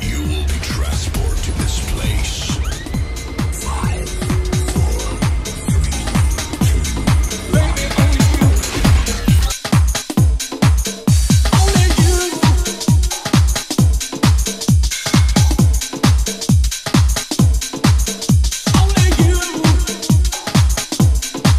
you will be transported to this place. 5, 4, 3, 2, 1. Baby, only you. Only you. Only you. Baby, only you.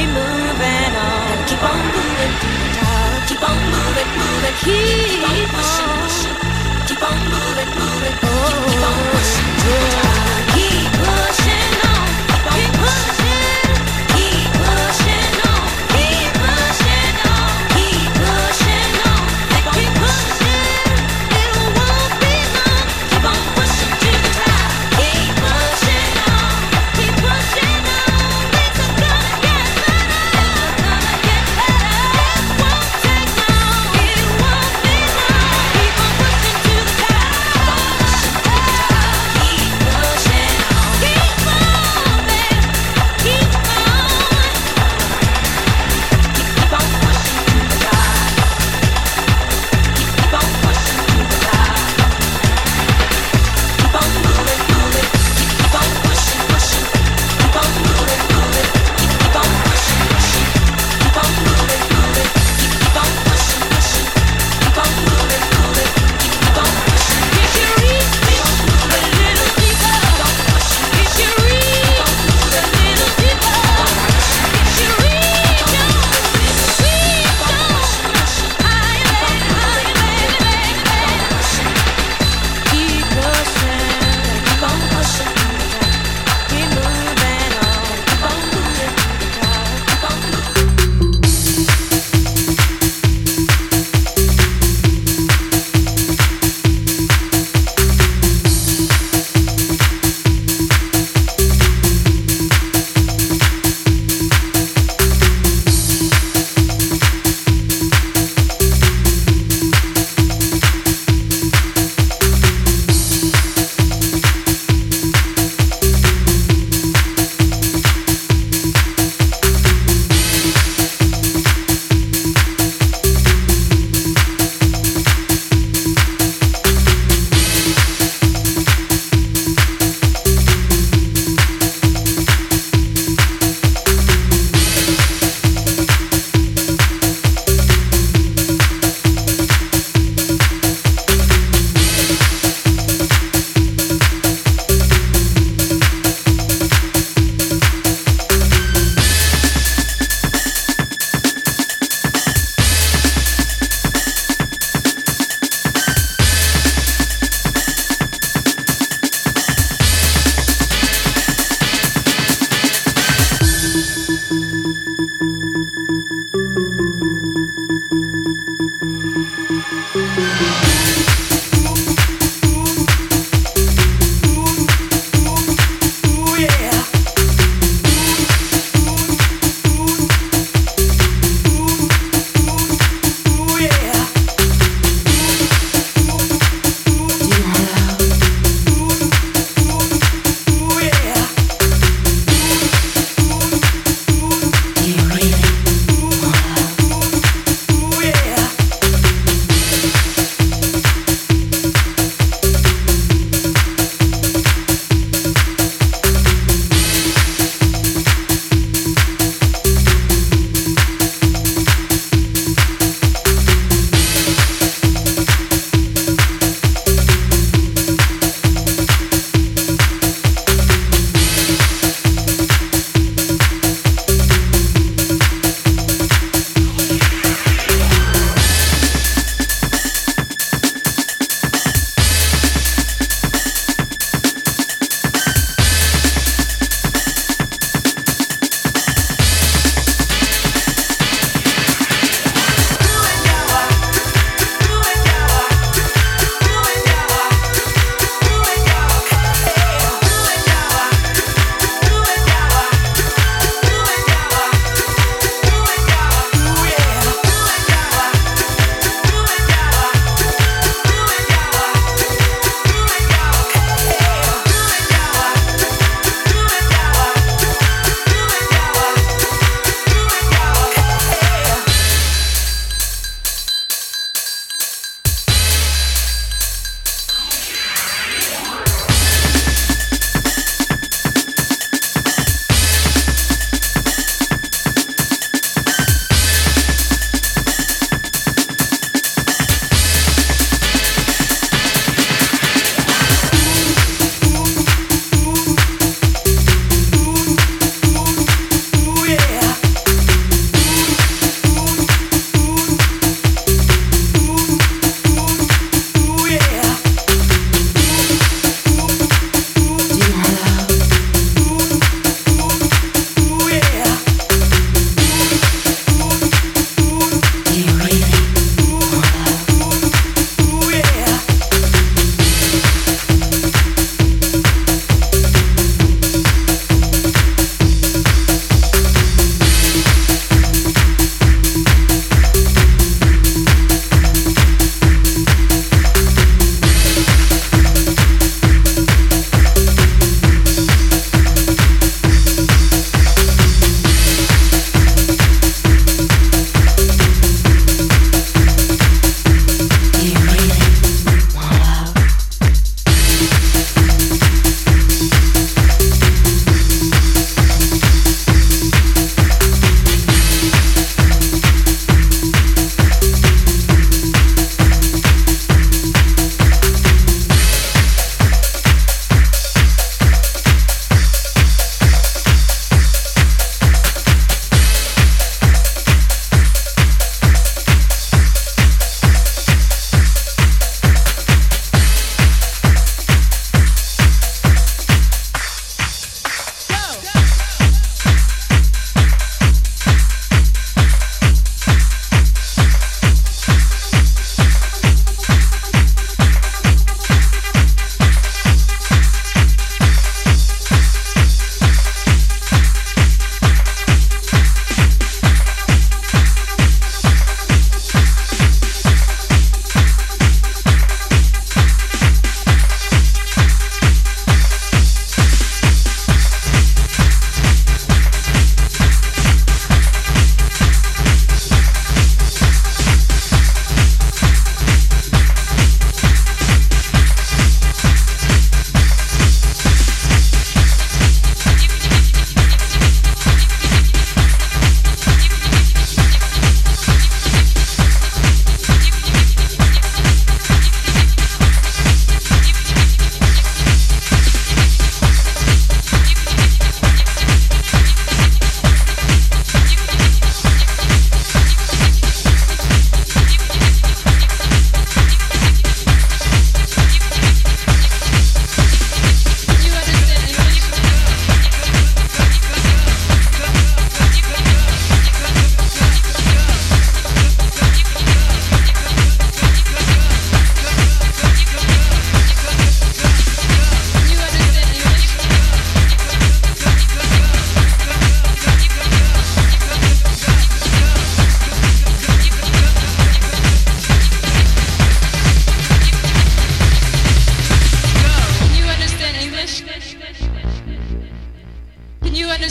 keep moving on, keep on moving through the town, keep on moving, moving, keep on pushing, pushing, keep on moving, moving, keep on pushing through the town, keep pushing on, keep pushing.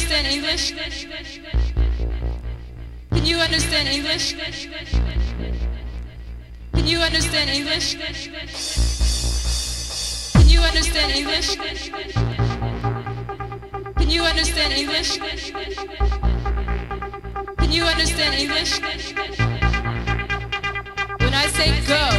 understand English? Can you understand English? Can you understand English? Can you understand English? Can you understand English? Can you understand English? When I say go,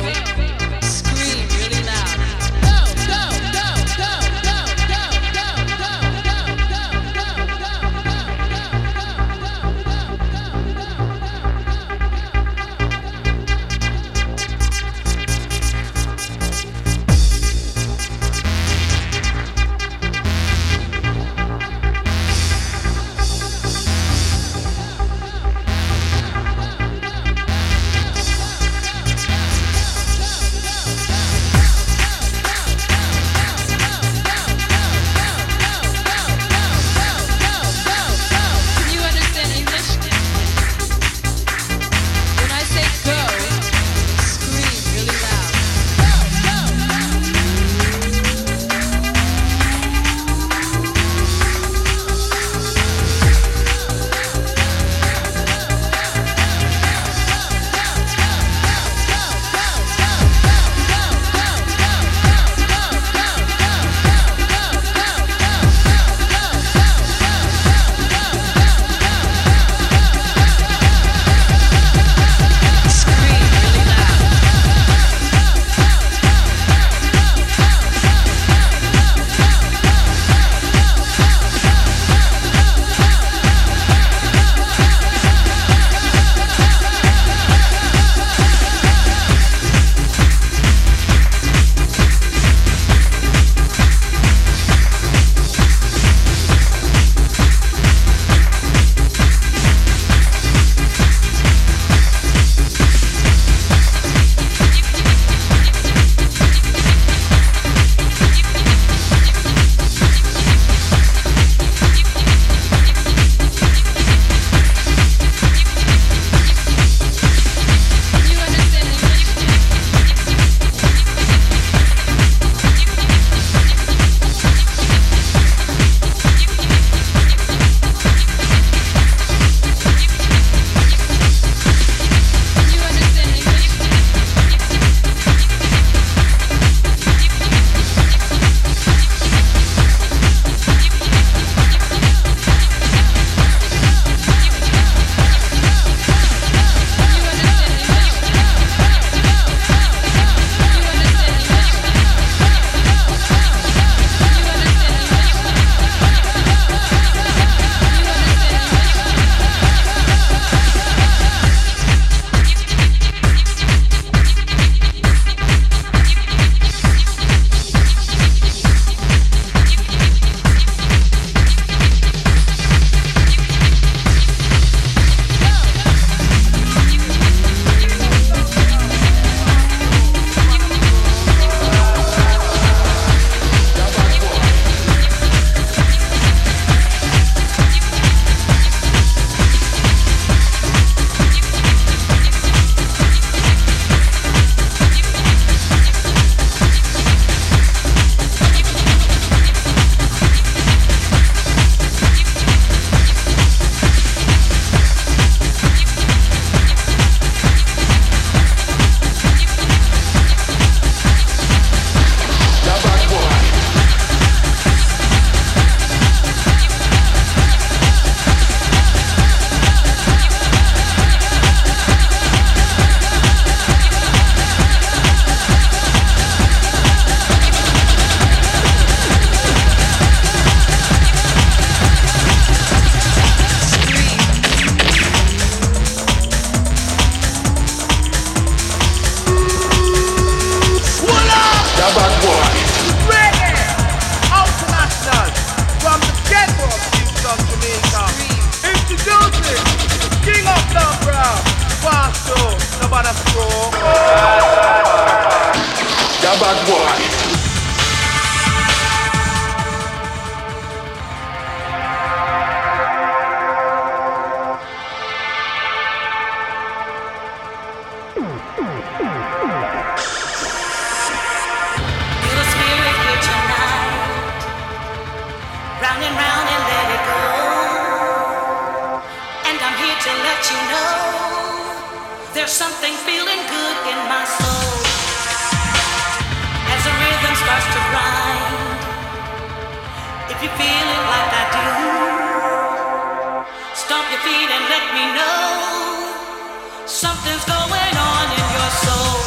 feet and let me know something's going on in your soul.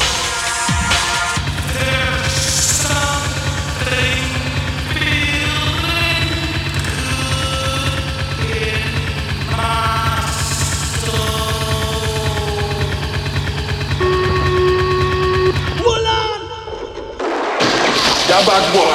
There's something feeling good in my soul. Mulan! That bad boy.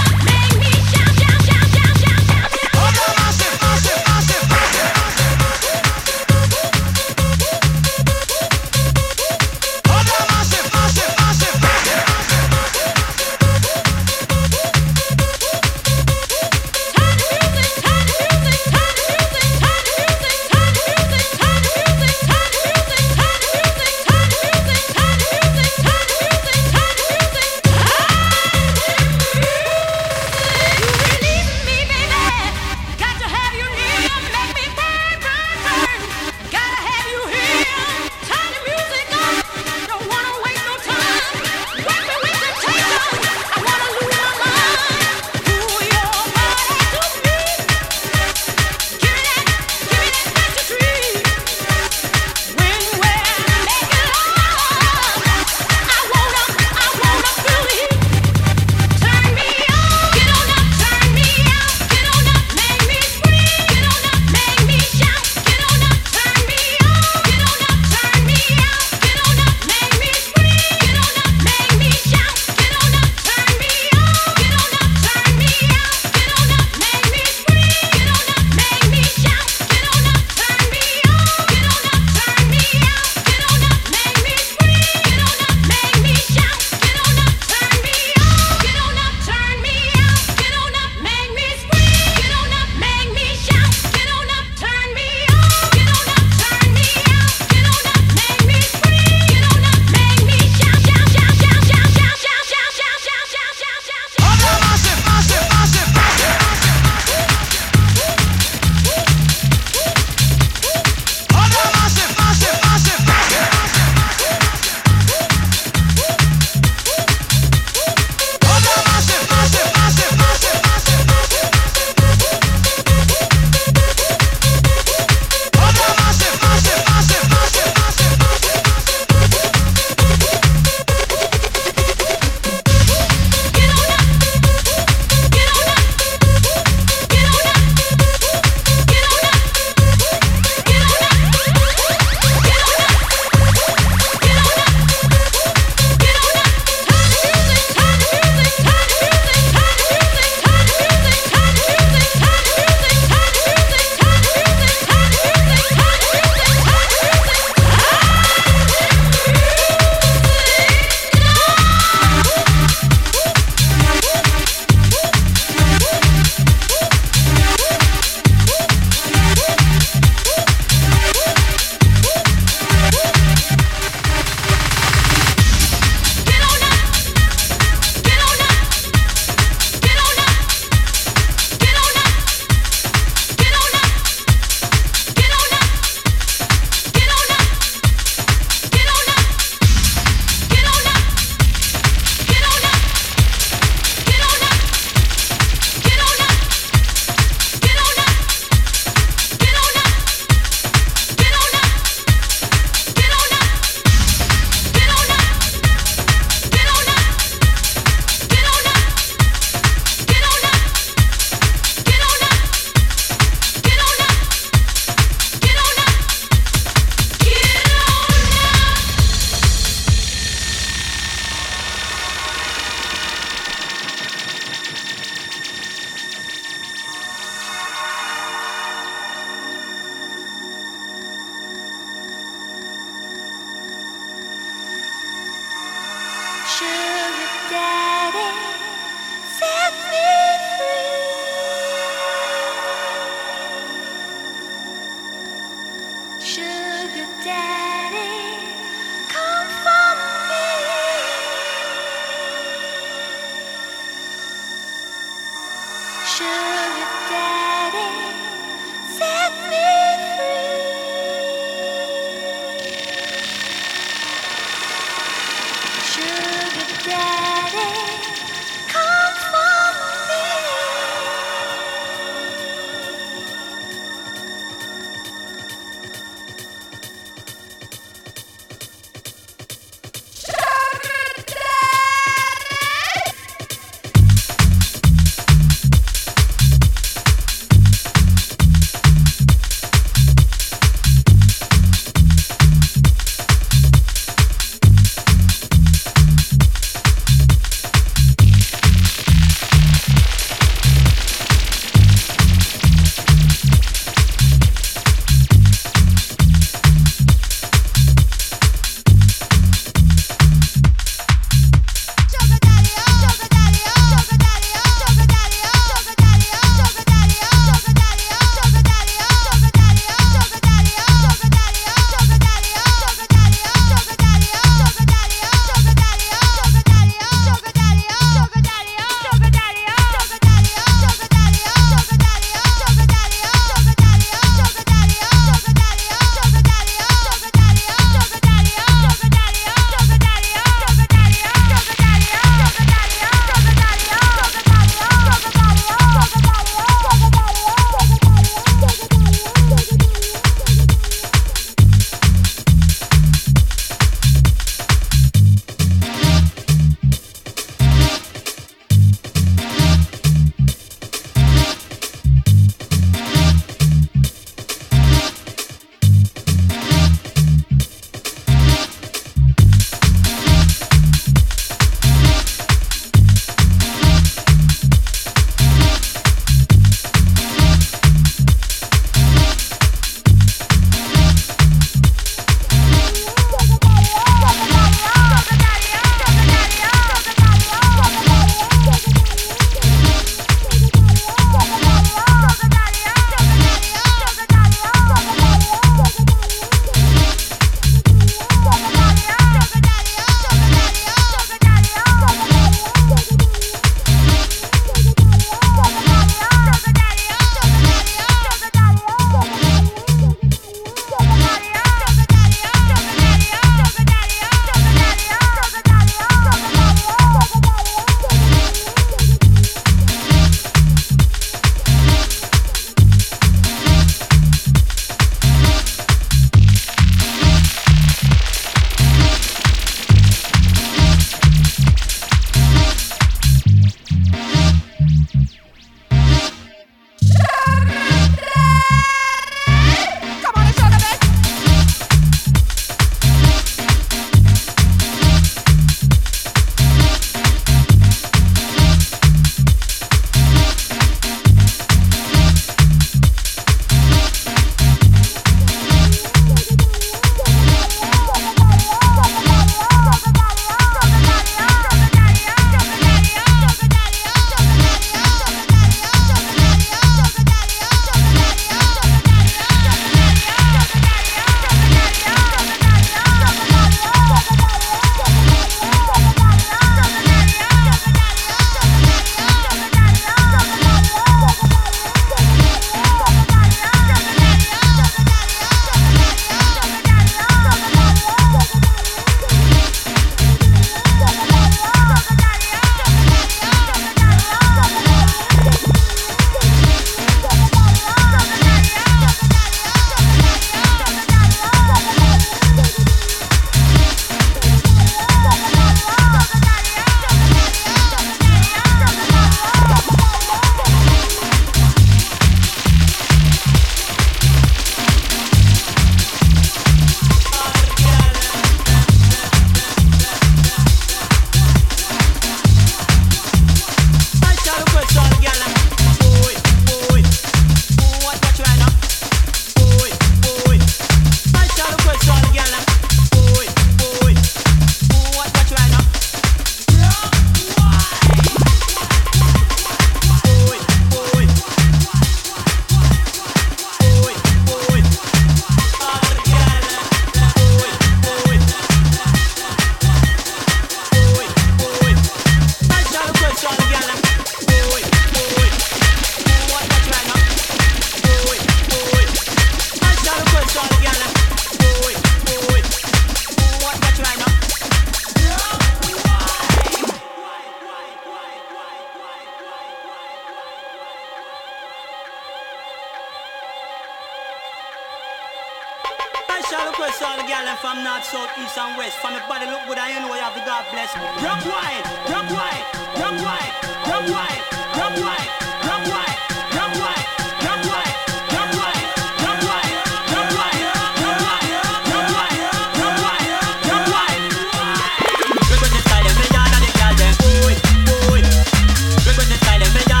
special request to all the girls from north, south, east and west. From the body look good and you know you have the God bless. Rock wide, rock wide, rock wide, rock wide, rock wide, rock wide, rock wide, rock wide, rock wide, rock wide, rock wide, rock wide, rock wide, rock wide, rock wide. Request the style and the yard of the girl them. Boy, boy. Request the style and the yard of the girl them. Boy, boy. Rock wide. Request the style and the yard of the girl them. Boy, boy.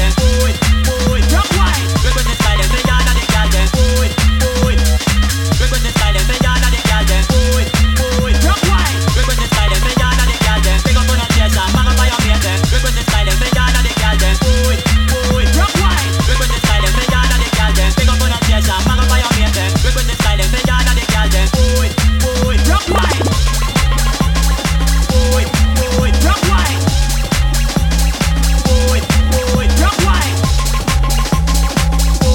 Request the style and the yard of the girl them. Boy, boy. Rock wide. Request the style and the yard of the girl them. Pick up on a chest and man up by your mate them. Request the style and the yard of the girl them. Boy, boy. Rock wide. Request the style and the yard of the girl them. Pick up on a chest and man up by your mate them. Request the style and the yard of the girl them. Boy,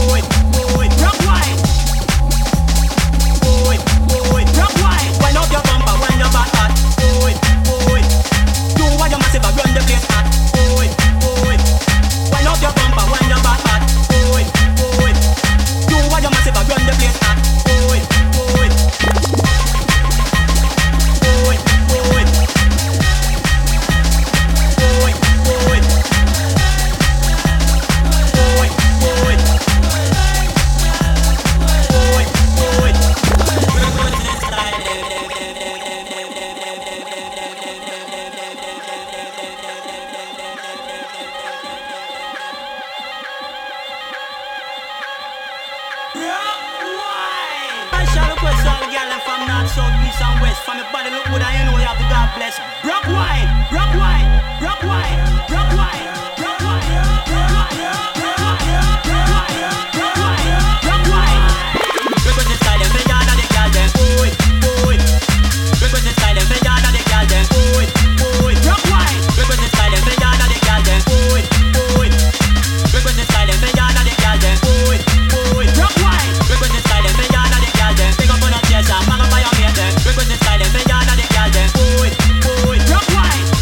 boy. Rock wide. Boy, boy. Rock wide. Boy, boy. Rock wide. Boy, boy. Rock wide. Boy, boy, rock wide. Wind up your bumper, wind up back hot. Boy, boy. Do what you massive, run the place hot. Boy, boy. Wind up your bumper, wind up back hot. Boy, boy. Do what you massive, run the place hot. Boy, boy. Boy, boy. Boy, boy. Boy, boy. Boy, boy. Special request to all the girls from north, south, east and west. From your body look good and you know you have the God bless. Rock wide, rock wide, rock wide, rock wide, rock wide, rock wide, rock wide, rock wide, rock wide, rock wide. Request the style and the yard of the girl them. Boy, boy. Request the style and the yard of the girl them. Boy, boy. Rock wide. Request the style and the yard of the girl them. Boy, boy. Request the style and the yard of the girl them. Boy, boy. Rock wide. Request the style and the yard of the girl them. Pick up on a chest and man up by your mate them. Request the style and the yard of the girl them. Boy, boy. Rock wide.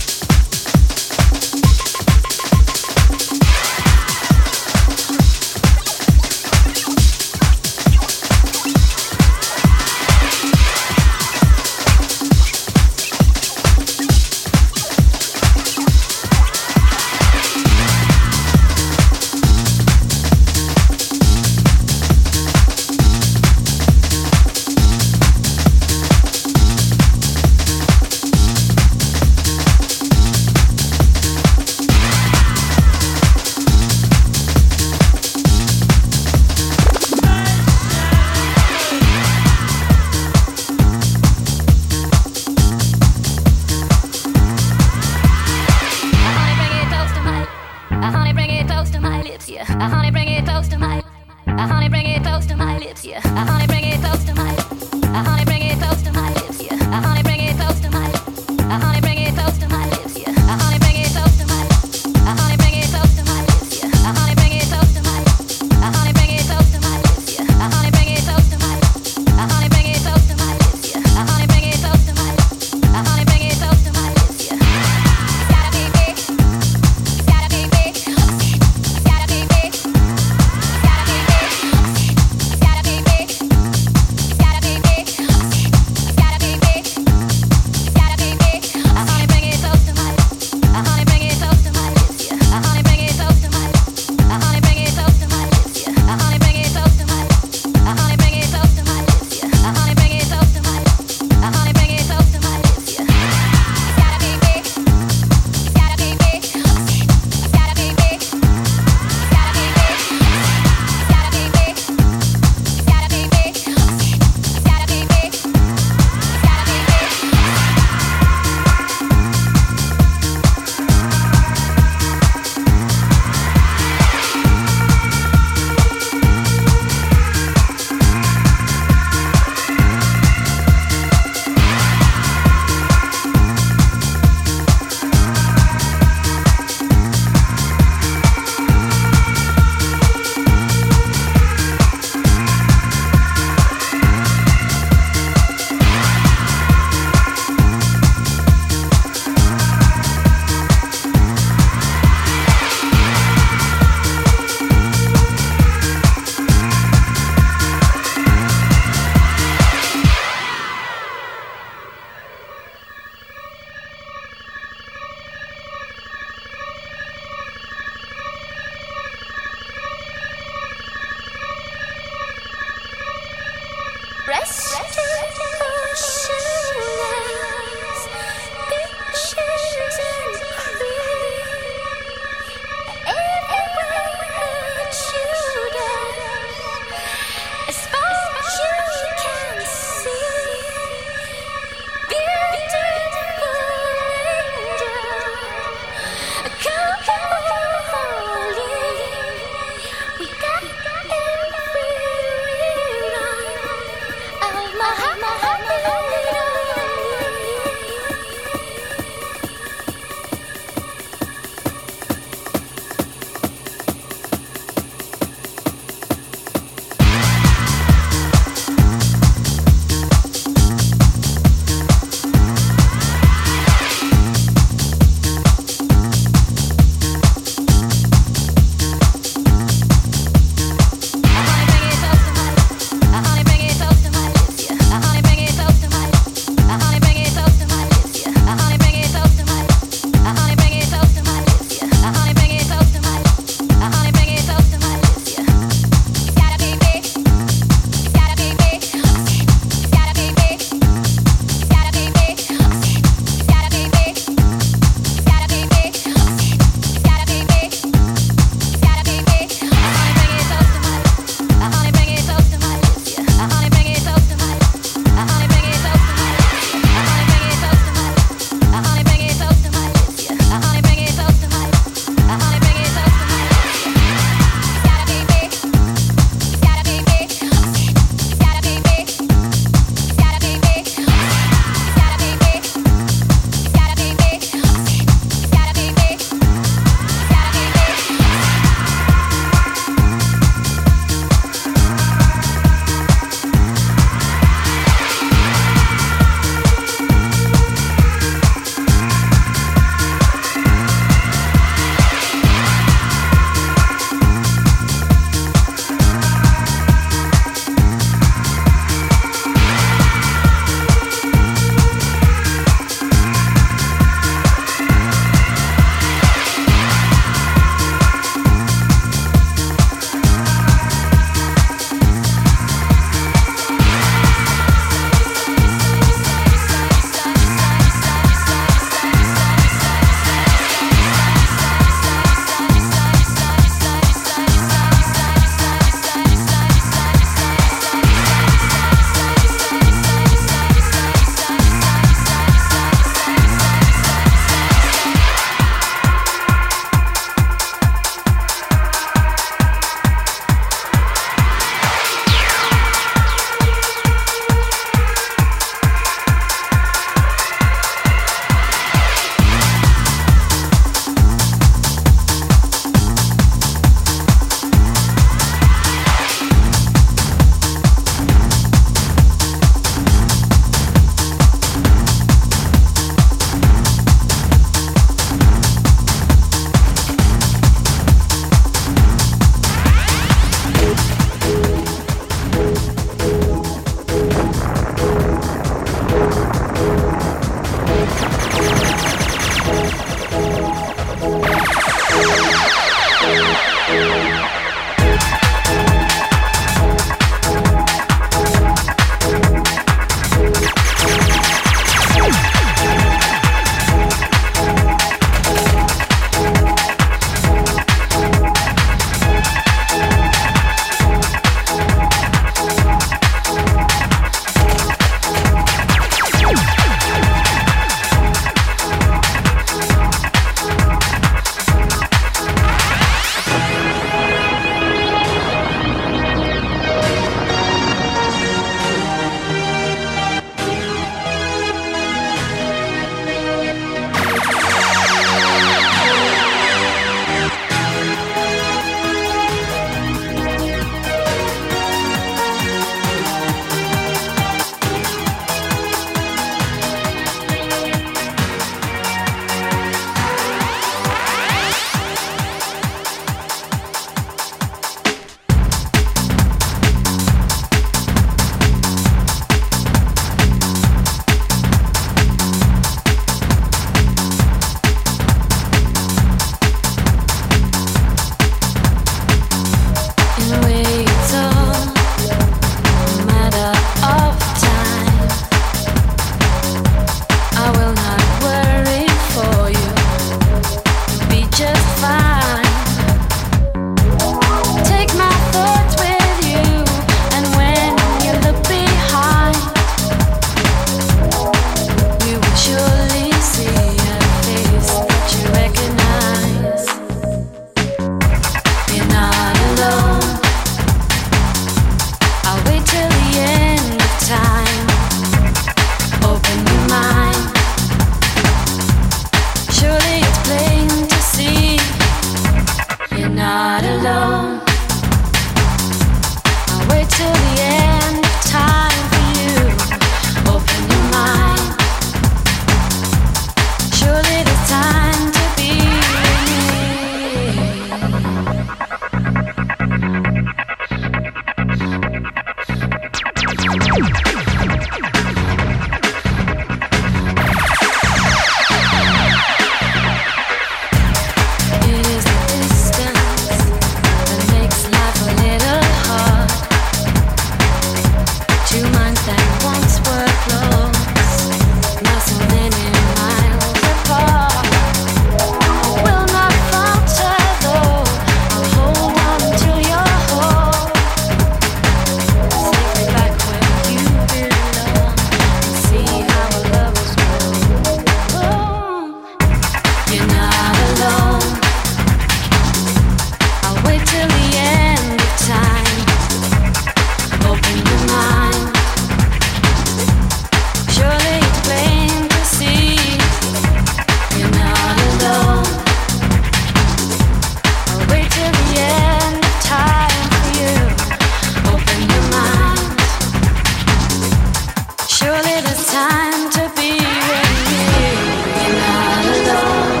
Surely there's time to be with you. You're not alone.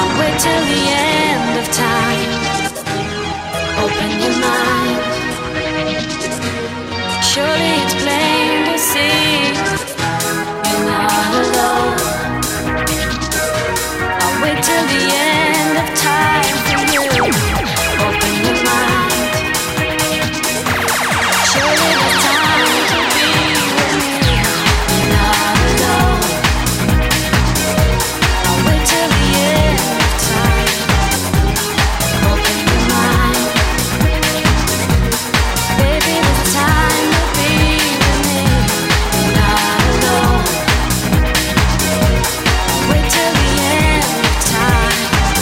I'll wait till the end of time. Open your mind. Surely it's plain to see. You're not alone. I'll wait till the end of time for you. Open your mind. Surely there's time to be with me. You're not alone. I'll wait till the end of time. Open your mind. Baby, there's time to be with me. You're not alone. I'll wait till the end of time.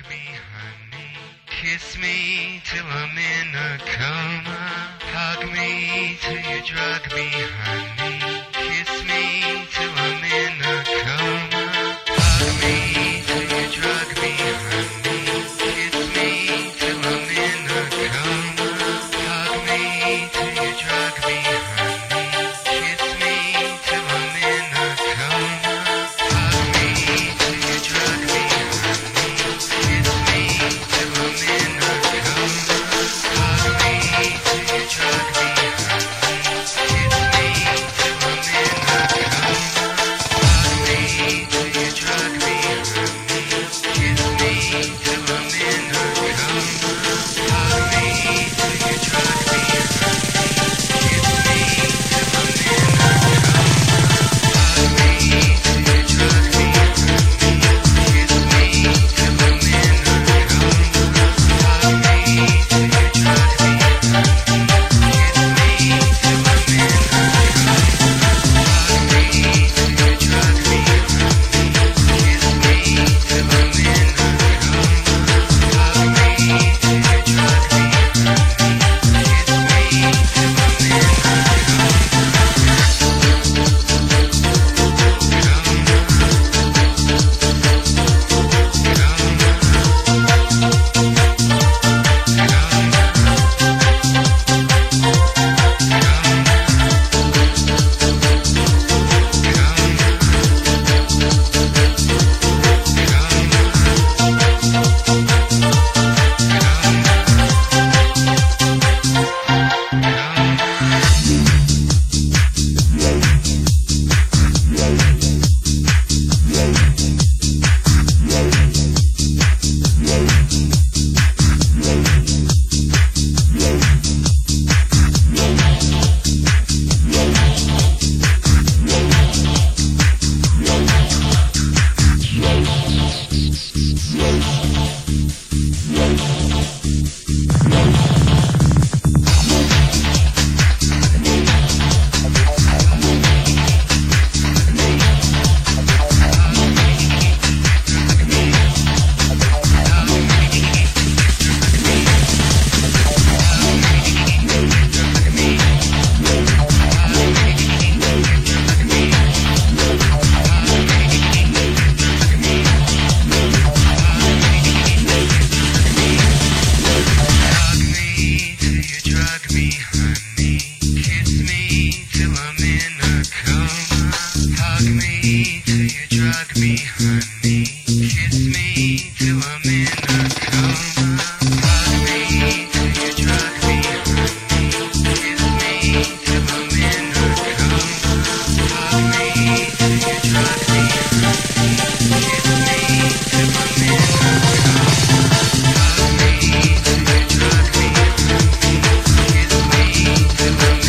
Hug me, honey. Kiss me till I'm in a coma. Hug me till you drug me, honey. Kiss me till I'm in a coma. Hug me till you drug me, honey. Kiss me till I'm in a coma. Hug me till you drug me, honey. Kiss me till I'm in a coma. Hug me till you drug me, honey. Kiss me till I'm in a coma. Hug me till you drug me, honey. Kiss me till I'm in a coma. Hug me till you drug me, honey. Kiss me till I'm in a coma. Hug me till you drug me, honey. Kiss me till I'm in a coma. Hug me till you drug me, honey. Kiss me till I'm in a coma. Hug me till you drug me, honey. Kiss me till I'm in a coma. Hug me till you drug me, honey. Kiss me till I'm in a coma. Hug me till you drug me, honey. Kiss me till I'm in a coma. Hug me till you drug me, honey. Kiss me till I'm in a coma. Hug me till you drug me, honey. Kiss me till I'm in a coma. Hug me till you drug me, honey. Kiss me till I'm in a coma. Hug me till you drug me, honey. Kiss me till I'm in a coma. Hug me till you drug me, honey. Kiss me till I'm in a coma. Hug me till you drug me, honey. Kiss me till I'm in a coma. Hug me till you drug me, honey.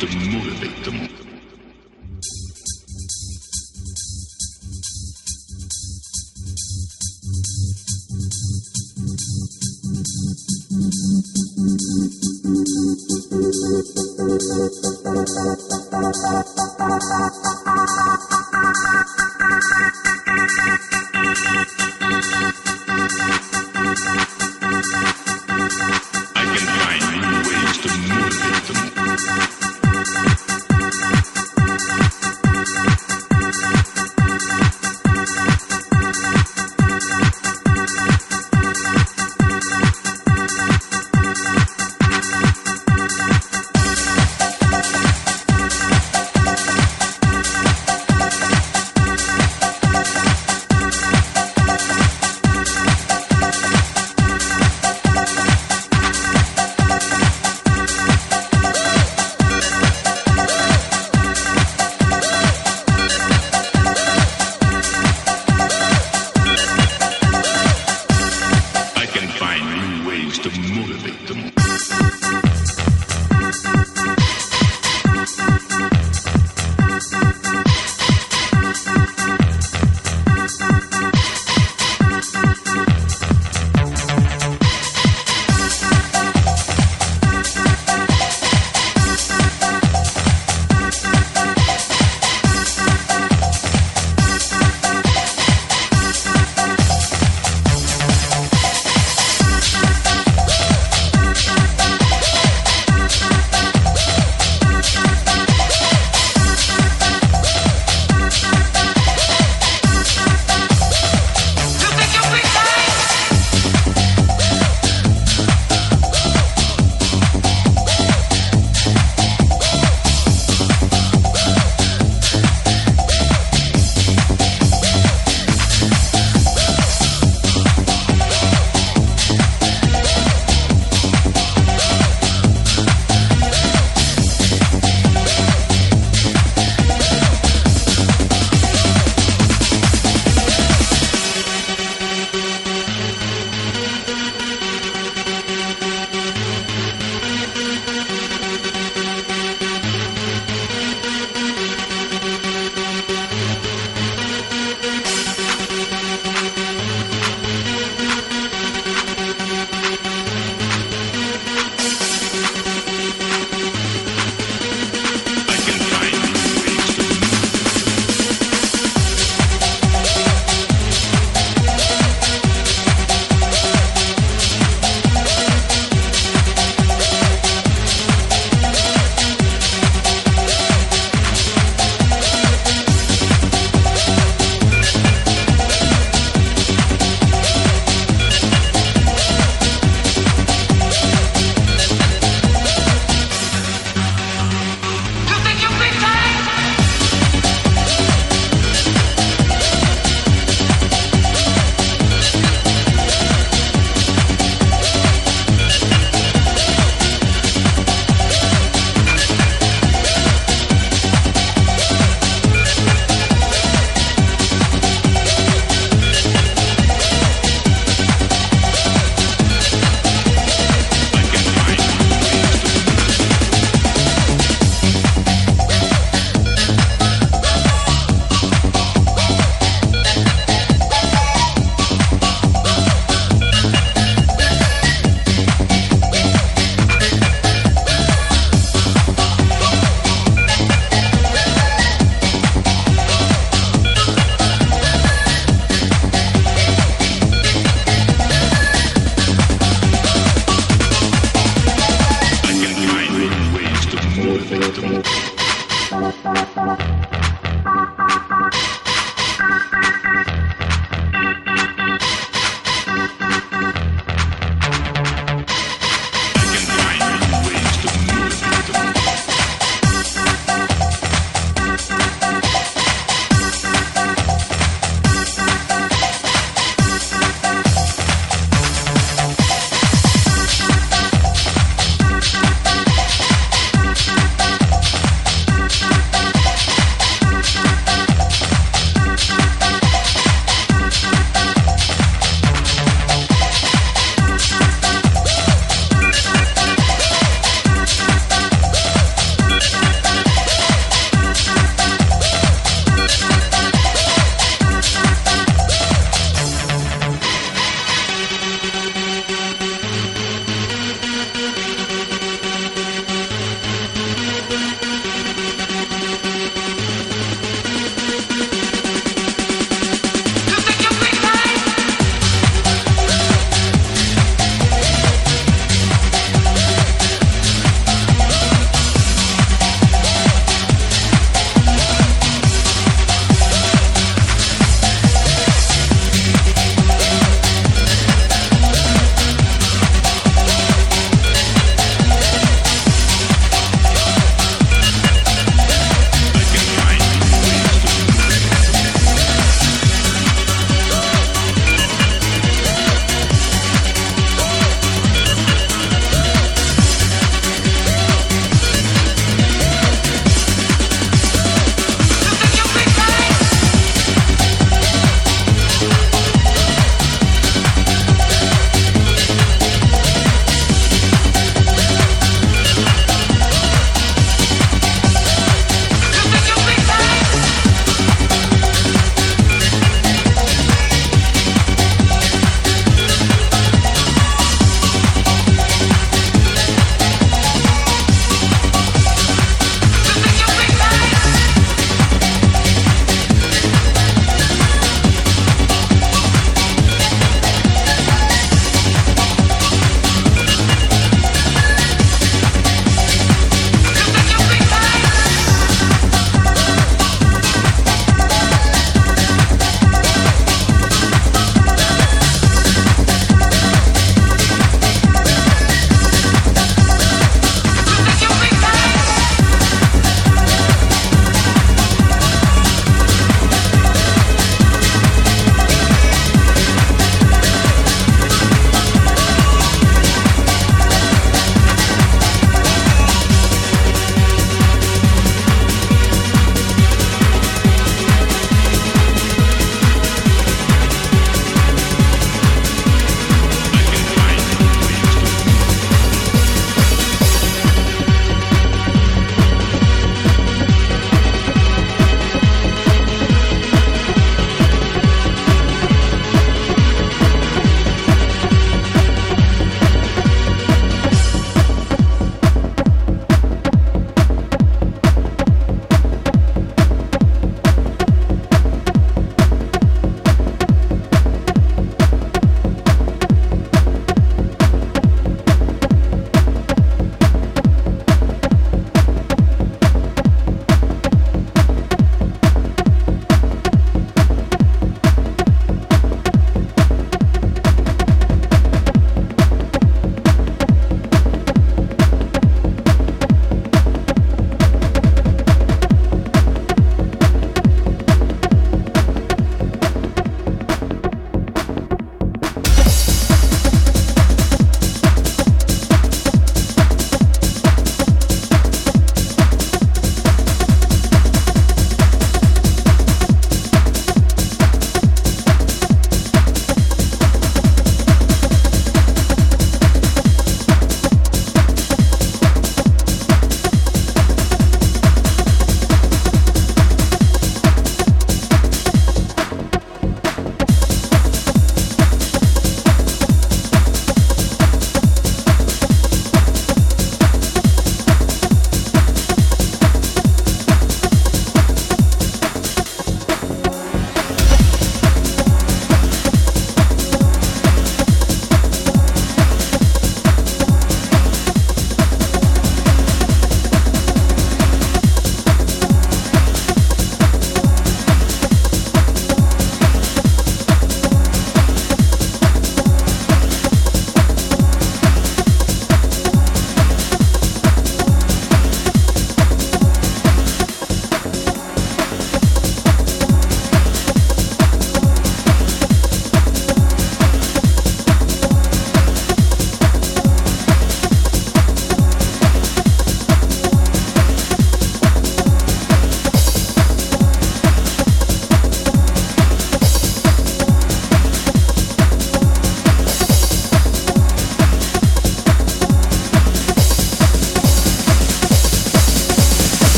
to motivate them.